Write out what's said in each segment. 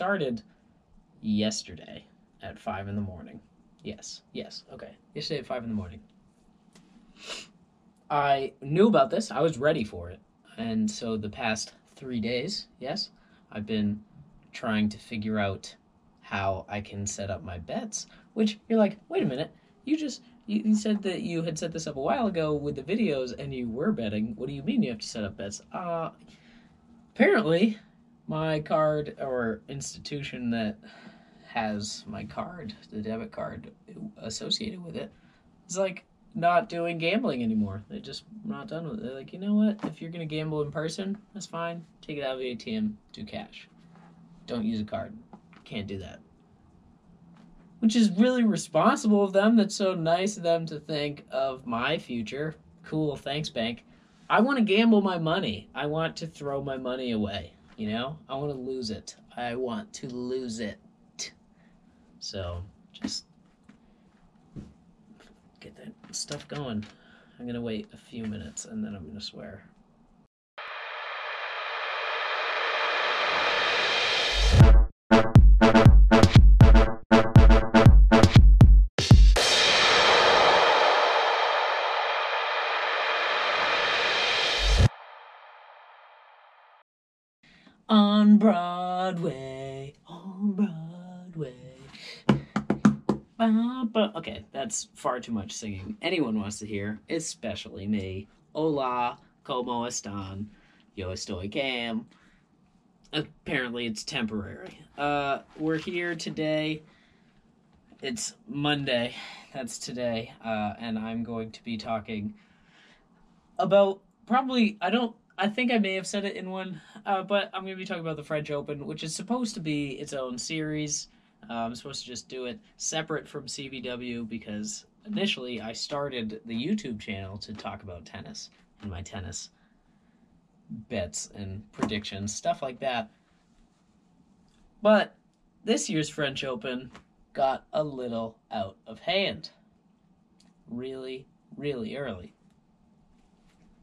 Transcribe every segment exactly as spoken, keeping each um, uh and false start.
started yesterday at five in the morning. Yes, yes, okay. Yesterday at five in the morning. I knew about this. I was ready for it. And so the past three days, yes, I've been trying to figure out how I can set up my bets, which you're like, wait a minute, you just, you, you said that you had set this up a while ago with the videos and you were betting. What do you mean you have to set up bets? Uh, apparently my card or institution that has my card, the debit card associated with it, is like not doing gambling anymore. They're just not done with it. They're like, you know what? If you're going to gamble in person, that's fine. Take it out of the A T M, do cash. Don't use a card. Can't do that. Which is really responsible of them. That's so nice of them to think of my future. Cool, thanks, bank. I want to gamble my money. I want to throw my money away, you know? I want to lose it. I want to lose it. So, just get that stuff going. I'm going to wait a few minutes, and then I'm going to swear. On Broadway, on Broadway. Okay, that's far too much singing. Anyone wants to hear, especially me. Hola, como están? Yo estoy cam. Apparently it's temporary. Uh, we're here today. It's Monday. That's today. Uh, and I'm going to be talking about probably, I don't, I think I may have said it in one, uh, but I'm going to be talking about the French Open, which is supposed to be its own series. Uh, I'm supposed to just do it separate from C B W because initially I started the YouTube channel to talk about tennis and my tennis bets and predictions, stuff like that. But this year's French Open got a little out of hand. Really, really early.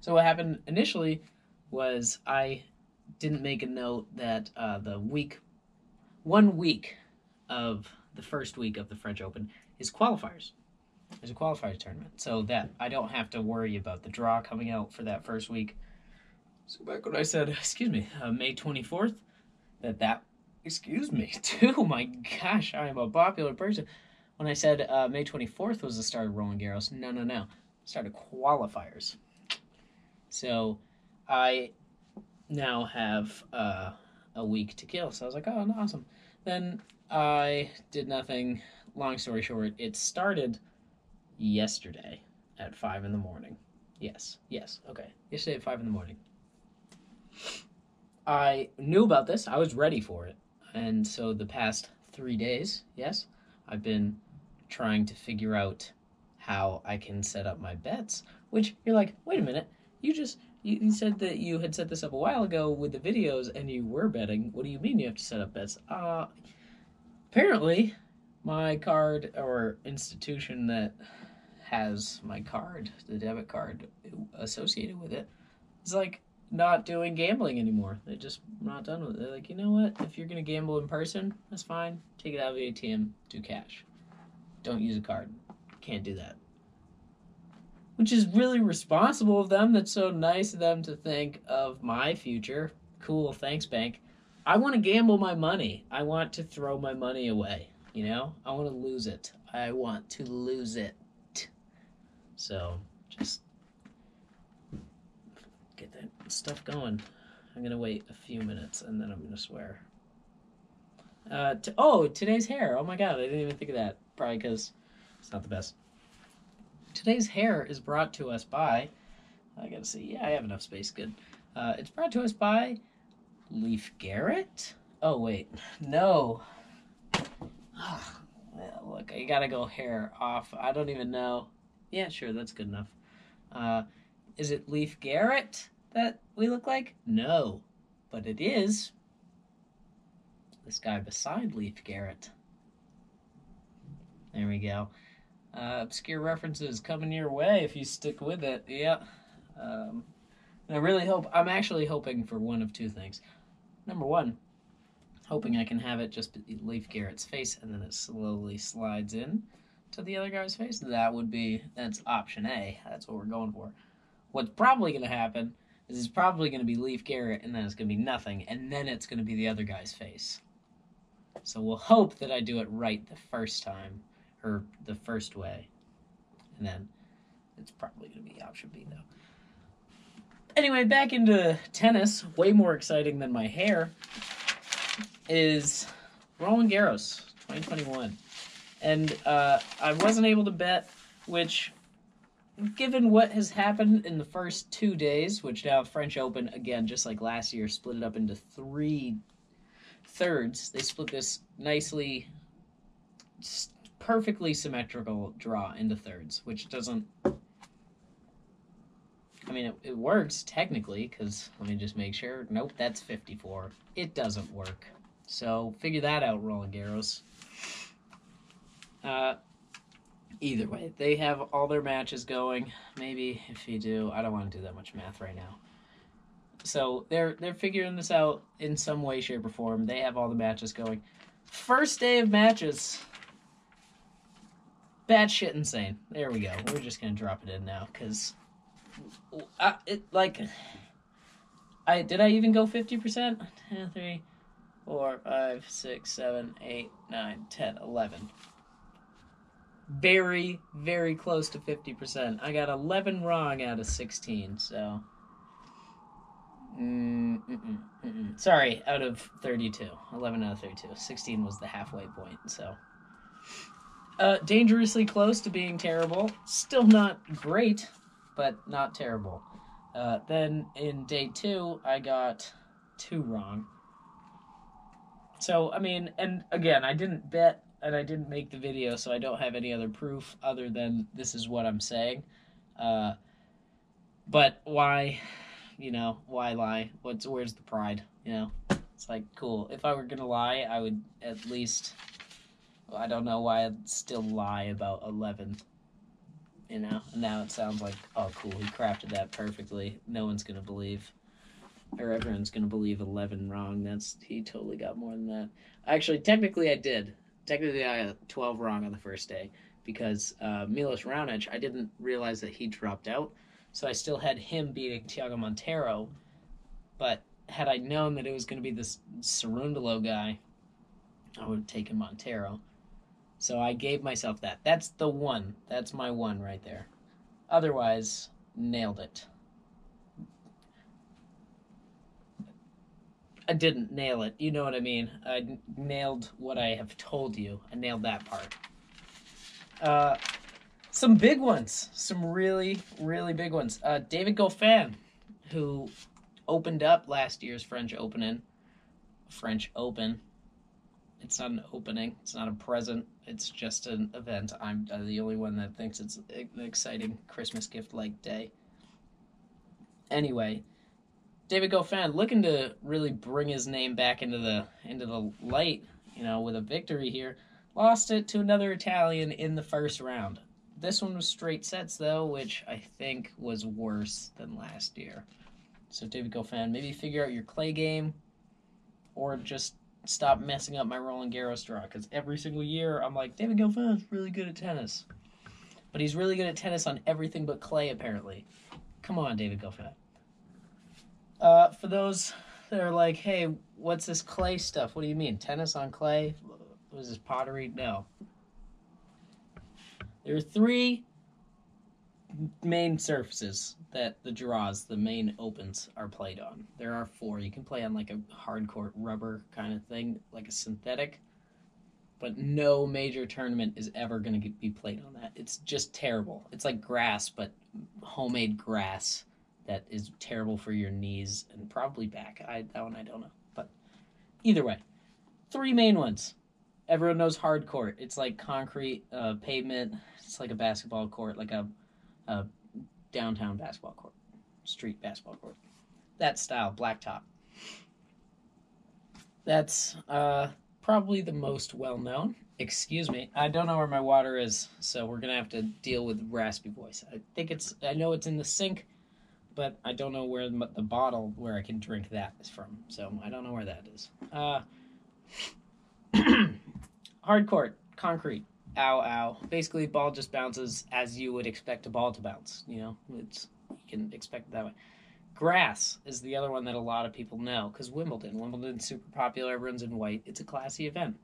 So what happened initially was I didn't make a note that uh, the week, one week, of the first week of the French Open is qualifiers. There's a qualifiers tournament, so that I don't have to worry about the draw coming out for that first week. So back when I said, excuse me, uh, May twenty-fourth, that that, excuse me, too, my gosh, I am a popular person. When I said uh, May twenty-fourth was the start of Roland Garros, no, no, no, start of qualifiers. So I now have uh, a week to kill, so I was like, oh, awesome. Then I did nothing. Long story short, it started yesterday at five in the morning. Yes, yes, okay. Yesterday at five in the morning. I knew about this. I was ready for it. And so the past three days, yes, I've been trying to figure out how I can set up my bets, which you're like, wait a minute, you just, you, you said that you had set this up a while ago with the videos and you were betting. What do you mean you have to set up bets? Uh... Apparently, my card or institution that has my card, the debit card associated with it, is like not doing gambling anymore. They're just not done with it. They're like, you know what? If you're going to gamble in person, that's fine. Take it out of the A T M, do cash. Don't use a card. Can't do that. Which is really responsible of them. That's so nice of them to think of my future. Cool, thanks, bank. I want to gamble my money. I want to throw my money away, you know? I want to lose it. I want to lose it. So, just get that stuff going. I'm going to wait a few minutes, and then I'm going to swear. Uh, to, oh, today's hair. Oh, my God, I didn't even think of that. Probably because it's not the best. Today's hair is brought to us by... I got to see. Yeah, I have enough space. Good. Uh, it's brought to us by... Leif Garrett? Oh, wait. No. Oh, well, look, I gotta go hair off. I don't even know. Yeah, sure, that's good enough. Uh, is it Leif Garrett that we look like? No. But it is this guy beside Leif Garrett. There we go. Uh, obscure references coming your way if you stick with it. Yeah. Um... I really hope, I'm actually hoping for one of two things. Number one, hoping I can have it just Leif Garrett's face, and then it slowly slides in to the other guy's face. That would be, that's option A. That's what we're going for. What's probably going to happen is it's probably going to be Leif Garrett, and then it's going to be nothing, and then it's going to be the other guy's face. So we'll hope that I do it right the first time, or the first way. And then it's probably going to be option B, though. Anyway, back into tennis, way more exciting than my hair, is Roland Garros, twenty twenty-one. And uh, I wasn't able to bet, which, given what has happened in the first two days, which now French Open, again, just like last year, split it up into three thirds. They split this nicely, perfectly symmetrical draw into thirds, which doesn't... I mean, it, it works, technically, because let me just make sure. Nope, that's fifty-four. It doesn't work. So, figure that out, Roland Garros. Uh, either way, they have all their matches going. Maybe, if you do, I don't want to do that much math right now. So, they're, they're figuring this out in some way, shape, or form. They have all the matches going. First day of matches. Batshit insane. There we go. We're just going to drop it in now, because... I, it, like, I did I even go fifty percent? ten, three, four, five, six, seven, eight, nine, ten, eleven. Very, very close to fifty percent. I got eleven wrong out of sixteen, so... Mm, mm-mm, mm-mm. Sorry, out of thirty-two. eleven out of thirty-two. sixteen was the halfway point, so... Uh, dangerously close to being terrible. Still not great, but not terrible. Uh, then in day two, I got two wrong. So, I mean, and again, I didn't bet and I didn't make the video, so I don't have any other proof other than this is what I'm saying. Uh, but why, you know, why lie? What's, where's the pride, you know? It's like, cool. If I were going to lie, I would at least, well, I don't know why I'd still lie about eleven. You know, and now it sounds like, oh, cool, he crafted that perfectly. No one's going to believe, or everyone's going to believe eleven wrong. That's, he totally got more than that. Actually, technically I did. Technically I got twelve wrong on the first day because uh, Milos Raonic, I didn't realize that he dropped out. So I still had him beating Tiago Montero. But had I known that it was going to be this Sarundalo guy, I would have taken Montero. So I gave myself that. That's the one. That's my one right there. Otherwise, nailed it. I didn't nail it. You know what I mean. I nailed what I have told you. I nailed that part. Uh, some big ones. Some really, really big ones. Uh, David Goffin, who opened up last year's French Open. French Open. It's not an opening. It's not a present. It's just an event. I'm the only one that thinks it's an exciting Christmas gift-like day. Anyway, David Goffin looking to really bring his name back into the into the light, you know, with a victory here. Lost it to another Italian in the first round. This one was straight sets, though, which I think was worse than last year. So David Goffin, maybe figure out your clay game or just... stop messing up my Roland Garros draw, because every single year I'm like, David Goffin is really good at tennis. But he's really good at tennis on everything but clay, apparently. Come on, David Goffin. Uh, for those that are like, hey, what's this clay stuff? What do you mean? Tennis on clay? Was this pottery? No. There are three main surfaces that the draws, the main opens, are played on. There are four. You can play on like a hardcourt rubber kind of thing, like a synthetic, but no major tournament is ever going to be played on that. It's just terrible. It's like grass, but homemade grass that is terrible for your knees and probably back. I, that one I don't know, but either way, three main ones. Everyone knows hardcourt. It's like concrete uh, pavement. It's like a basketball court, like a Uh, downtown basketball court, street basketball court, that style, blacktop. That's uh, probably the most well-known. Excuse me, I don't know where my water is, so we're going to have to deal with raspy voice. I think it's, I know it's in the sink, but I don't know where the bottle where I can drink that is from, so I don't know where that is. Uh, Hard court, concrete, ow, ow. Basically, ball just bounces as you would expect a ball to bounce. You know, it's, you can expect it that way. Grass is the other one that a lot of people know, because Wimbledon. Wimbledon's super popular. Everyone's in white. It's a classy event.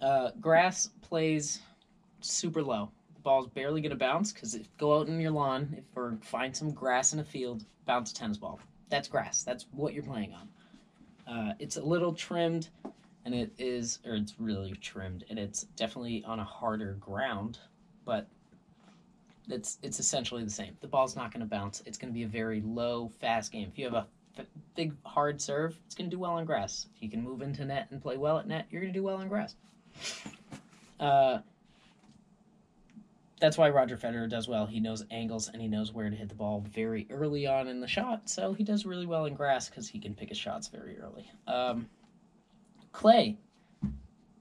Uh, grass plays super low. The ball's barely going to bounce, because if go out in your lawn if, or find some grass in a field, bounce a tennis ball. That's grass. That's what you're playing on. Uh, it's a little trimmed, and it is, or it's really trimmed, and it's definitely on a harder ground, but it's it's essentially the same. The ball's not going to bounce. It's going to be a very low, fast game. If you have a f big, hard serve, it's going to do well on grass. If you can move into net and play well at net, you're going to do well on grass. Uh, that's why Roger Federer does well. He knows angles, and he knows where to hit the ball very early on in the shot, so he does really well in grass because he can pick his shots very early. Um, clay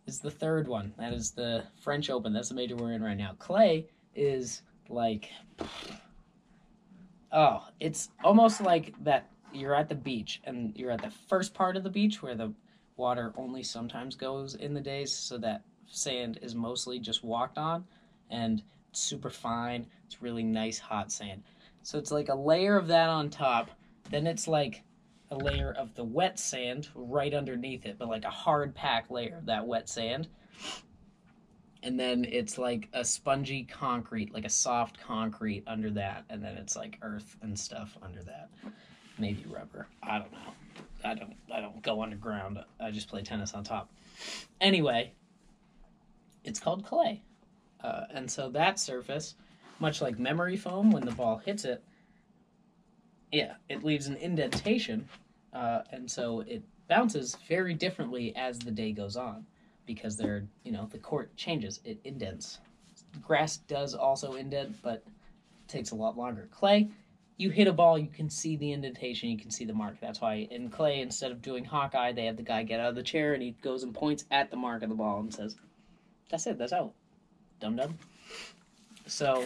is the third one. That is the French Open. That's the major we're in right now. Clay is like, oh, it's almost like that you're at the beach, and you're at the first part of the beach where the water only sometimes goes in the days, so that sand is mostly just walked on, and it's super fine. It's really nice, hot sand. So it's like a layer of that on top. Then it's like a layer of the wet sand right underneath it, but like a hard pack layer of that wet sand. And then it's like a spongy concrete, like a soft concrete under that. And then it's like earth and stuff under that. Maybe rubber. I don't know. I don't, I don't go underground. I just play tennis on top. Anyway, it's called clay. Uh, and so that surface, much like memory foam, when the ball hits it, yeah, it leaves an indentation. Uh, and so it bounces very differently as the day goes on, because they're, you know, the court changes, it indents. Grass does also indent, but it takes a lot longer. Clay, you hit a ball, you can see the indentation, you can see the mark. That's why in clay, instead of doing Hawkeye, they have the guy get out of the chair, and he goes and points at the mark of the ball and says, that's it, that's out, dum-dum. So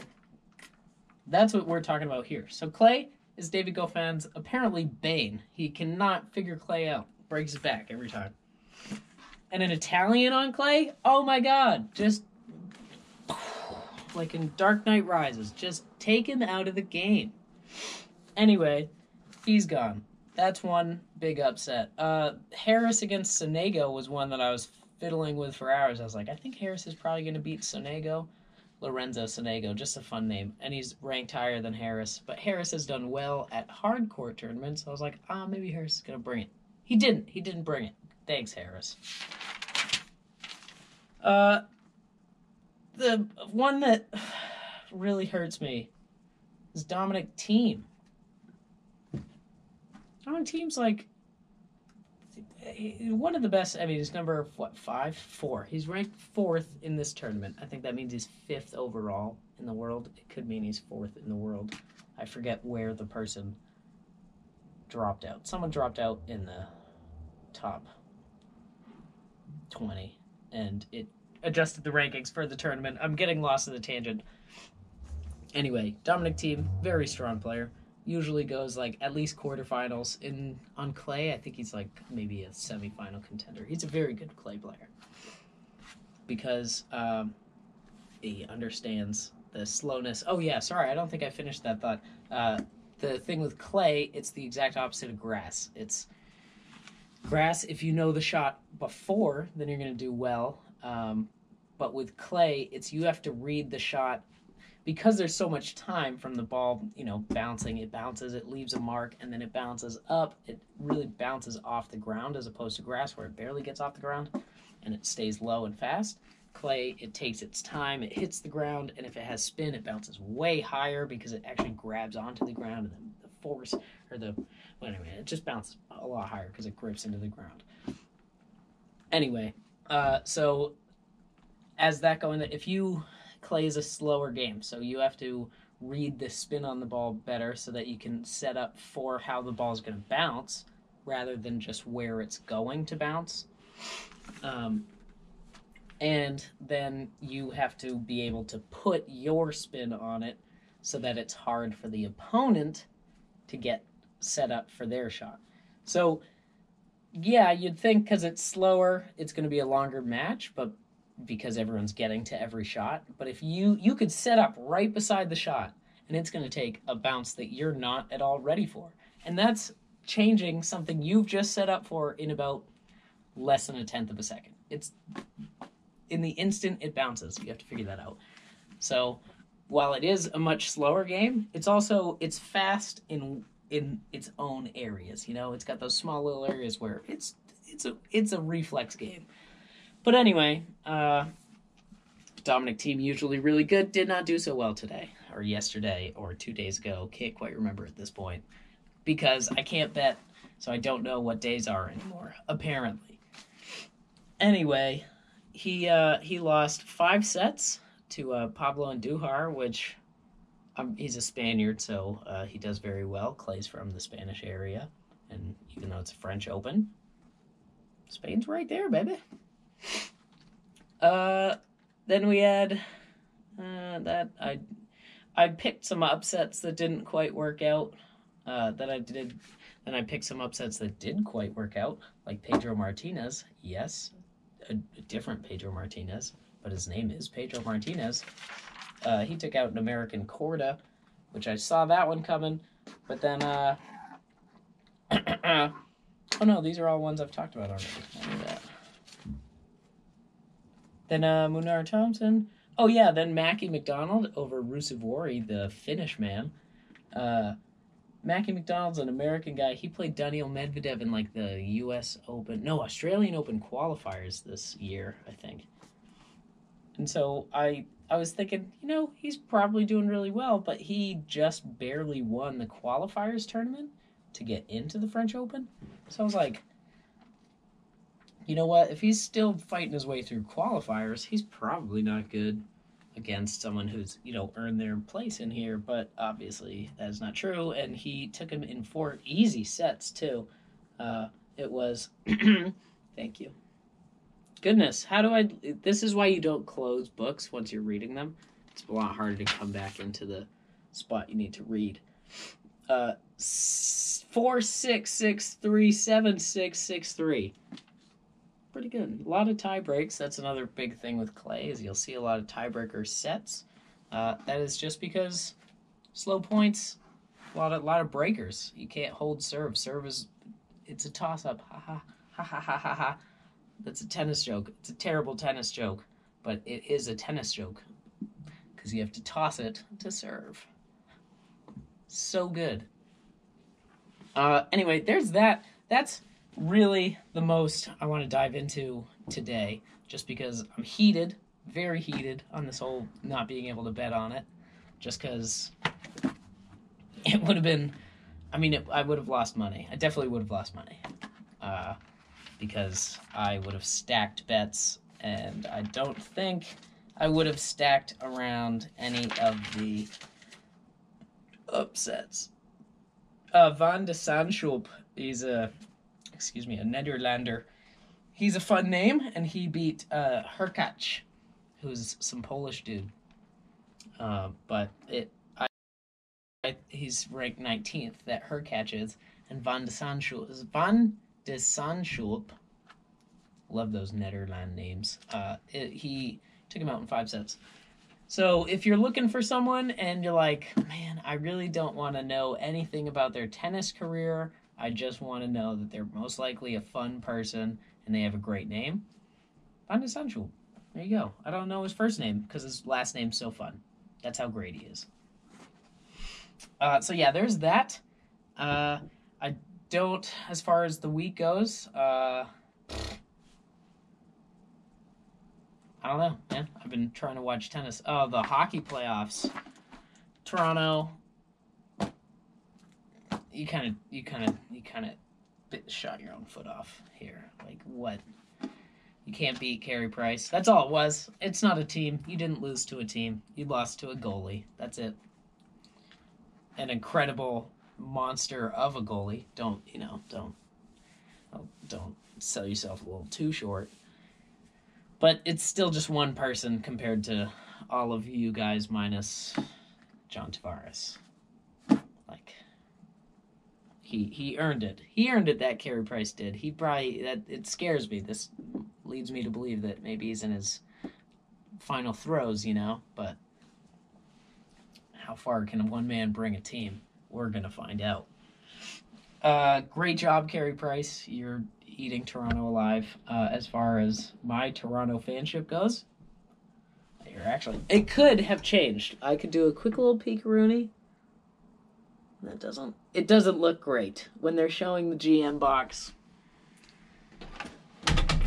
that's what we're talking about here. So clay is David Goffin's apparently bane. He cannot figure clay out, breaks his back every time. And an Italian on clay? Oh my God. Just like in Dark Knight Rises. Just taken out of the game. Anyway, he's gone. That's one big upset. Uh, Harris against Sonego was one that I was fiddling with for hours. I was like, I think Harris is probably going to beat Sonego. Lorenzo Sonego, just a fun name. And he's ranked higher than Harris. But Harris has done well at hard court tournaments. So I was like, ah, maybe Harris is going to bring it. He didn't. He didn't bring it. Thanks, Harris. Uh, the one that really hurts me is Dominic Thiem. Dominic Thiem's like one of the best. I mean, he's number, what, five? Four. He's ranked fourth in this tournament. I think that means he's fifth overall in the world. It could mean he's fourth in the world. I forget where the person dropped out. Someone dropped out in the top twenty. And it adjusted the rankings for the tournament. I'm getting lost in the tangent. Anyway, Dominic Thiem, very strong player. Usually goes like at least quarterfinals. In on clay, I think he's like maybe a semifinal contender. He's a very good clay player because um, he understands the slowness. Oh yeah, sorry, I don't think I finished that thought. Uh, the thing with clay, it's the exact opposite of grass. It's grass, if you know the shot before, then you're going to do well. Um, but with clay, it's you have to read the shot because there's so much time from the ball, you know, bouncing. It bounces, it leaves a mark, and then it bounces up. It really bounces off the ground as opposed to grass where it barely gets off the ground and it stays low and fast. Clay, it takes its time, it hits the ground, and if it has spin, it bounces way higher because it actually grabs onto the ground and then the force or the... Well, anyway, it just bounces a lot higher because it grips into the ground. Anyway, uh, so as that going, if you clay is a slower game, so you have to read the spin on the ball better so that you can set up for how the ball is going to bounce rather than just where it's going to bounce. Um, and then you have to be able to put your spin on it so that it's hard for the opponent to get set up for their shot. So yeah, you'd think because it's slower, it's going to be a longer match, but because everyone's getting to every shot. But if you, you could set up right beside the shot, and it's going to take a bounce that you're not at all ready for. And that's changing something you've just set up for in about less than a tenth of a second. It's in the instant it bounces. You have to figure that out. So while it is a much slower game, it's also, it's fast in in its own areas. You know, it's got those small little areas where it's it's a it's a reflex game. But anyway, uh, Dominic Thiem, usually really good, did not do so well today, or yesterday, or two days ago. Can't quite remember at this point, because I can't bet, so I don't know what days are anymore, apparently. Anyway, he uh, he lost five sets to uh, Pablo Andujar, which um, he's a Spaniard, so uh, he does very well. Clay's from the Spanish area, and even though it's a French Open, Spain's right there, baby. Uh, then we had uh, that I I picked some upsets that didn't quite work out. Uh, that I did. Then I picked some upsets that did quite work out, like Pedro Martinez. Yes, a, a different Pedro Martinez, but his name is Pedro Martinez. Uh, he took out an American Corda, which I saw that one coming. But then, uh, oh no, these are all ones I've talked about already. I knew that. Then uh, Munar Thompson. Oh, yeah, then Mackie McDonald over Ruusuvori, the Finnish man. Uh, Mackie McDonald's an American guy. He played Daniel Medvedev in, like, the U S Open. No, Australian Open qualifiers this year, I think. And so I, I was thinking, you know, he's probably doing really well, but he just barely won the qualifiers tournament to get into the French Open. So I was like, you know what, if he's still fighting his way through qualifiers, he's probably not good against someone who's, you know, earned their place in here, but obviously that's not true, and he took him in four easy sets, too. Uh, it was, thank you. Goodness, how do I, this is why you don't close books once you're reading them. It's a lot harder to come back into the spot you need to read. Uh, four, six, six, three, seven, six, six, three. Pretty good. A lot of tie breaks. That's another big thing with Clay, is you'll see a lot of tiebreaker sets. Uh, that is just because slow points, a lot of, lot of breakers. You can't hold serve. Serve is, it's a toss-up. Ha ha, ha ha ha ha ha. That's a tennis joke. It's a terrible tennis joke, but it is a tennis joke because you have to toss it to serve. So good. Uh, anyway, there's that. That's really the most I want to dive into today, just because I'm heated, very heated, on this whole not being able to bet on it, just because it would have been, I mean, it, I would have lost money. I definitely would have lost money, uh, because I would have stacked bets, and I don't think I would have stacked around any of the upsets. Uh, Van de Zandschulp, he's a excuse me, a Nederlander. He's a fun name, and he beat uh, Herkacz, who's some Polish dude. Uh, but it, I, I, he's ranked nineteenth, that Herkacz is, and Van de Zandschulp is Van de Zandschulp. Love those Nederland names. Uh, it, he took him out in five sets. So if you're looking for someone and you're like, man, I really don't want to know anything about their tennis career, I just want to know that they're most likely a fun person and they have a great name, Van de Zandschulp. There you go. I don't know his first name because his last name's so fun. That's how great he is. Uh, so, yeah, there's that. Uh, I don't, as far as the week goes, uh, I don't know, man. I've been trying to watch tennis. Oh, the hockey playoffs. Toronto. You kind of, you kind of, you kind of bit, shot your own foot off here. Like, what? You can't beat Carey Price. That's all it was. It's not a team. You didn't lose to a team. You lost to a goalie. That's it. An incredible monster of a goalie. Don't, you know, don't, don't sell yourself a little too short. But it's still just one person compared to all of you guys minus John Tavares. Like, He he earned it. He earned it, that Carey Price did. He probably, that it scares me. This leads me to believe that maybe he's in his final throws, you know, but how far can one man bring a team? We're going to find out. Uh, great job, Carey Price. You're eating Toronto alive. Uh, as far as my Toronto fanship goes, you're actually, it could have changed. I could do a quick little peek-a-rooney. That doesn't, it doesn't look great. When they're showing the G M box,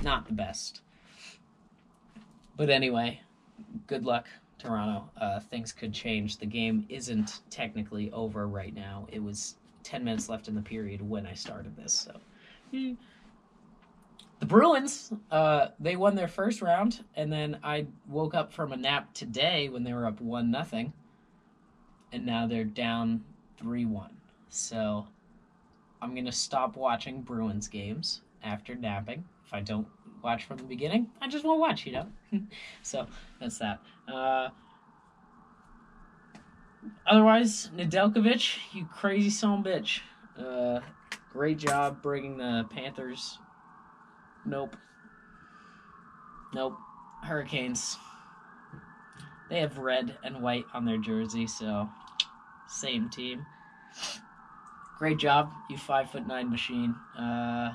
not the best. But anyway, good luck, Toronto. Uh, things could change. The game isn't technically over right now. It was ten minutes left in the period when I started this, so. Mm. The Bruins, uh, they won their first round, and then I woke up from a nap today when they were up one nothing, and now they're down three one. So I'm going to stop watching Bruins games after napping. If I don't watch from the beginning, I just won't watch, you know? So that's that. Uh, otherwise, Nedeljkovic, you crazy son of a bitch. Uh, great job bringing the Panthers. Nope. Nope. Hurricanes. They have red and white on their jersey, so same team. Great job, you five foot nine machine. Uh,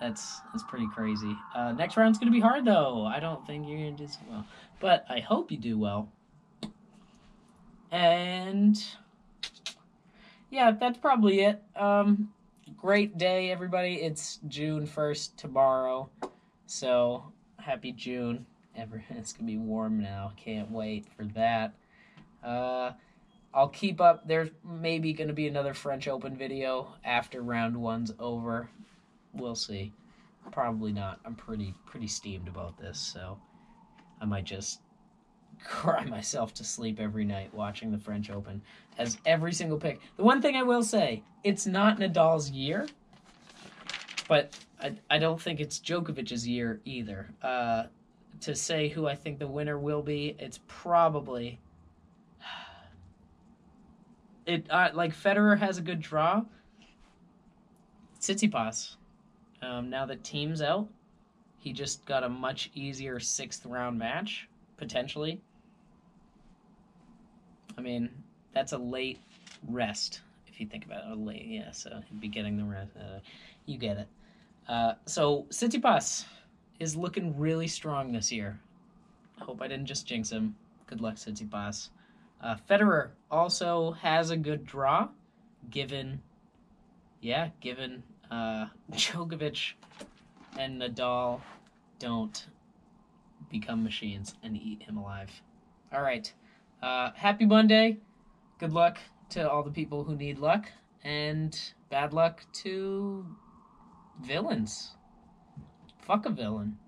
that's that's pretty crazy. Uh, next round's gonna be hard though. I don't think you're gonna do so well, but I hope you do well. And yeah, that's probably it. Um, great day, everybody. It's June first tomorrow, so happy June. Ever it's gonna be warm now. Can't wait for that. Uh. I'll keep up. There's maybe going to be another French Open video after round one's over. We'll see. Probably not. I'm pretty pretty steamed about this, so I might just cry myself to sleep every night watching the French Open as every single pick. The one thing I will say, it's not Nadal's year, but I, I don't think it's Djokovic's year either. Uh, to say who I think the winner will be, it's probably... It uh, like Federer has a good draw. Tsitsipas, um, now that Thiem's out, he just got a much easier sixth round match potentially. I mean, that's a late rest if you think about it. A late, yeah. So he'd be getting the rest. Uh, you get it. Uh, so Tsitsipas is looking really strong this year. I hope I didn't just jinx him. Good luck, Tsitsipas. Uh, Federer also has a good draw, given, yeah, given uh, Djokovic and Nadal don't become machines and eat him alive. All right. Uh, happy Monday. Good luck to all the people who need luck, and bad luck to villains. Fuck a villain.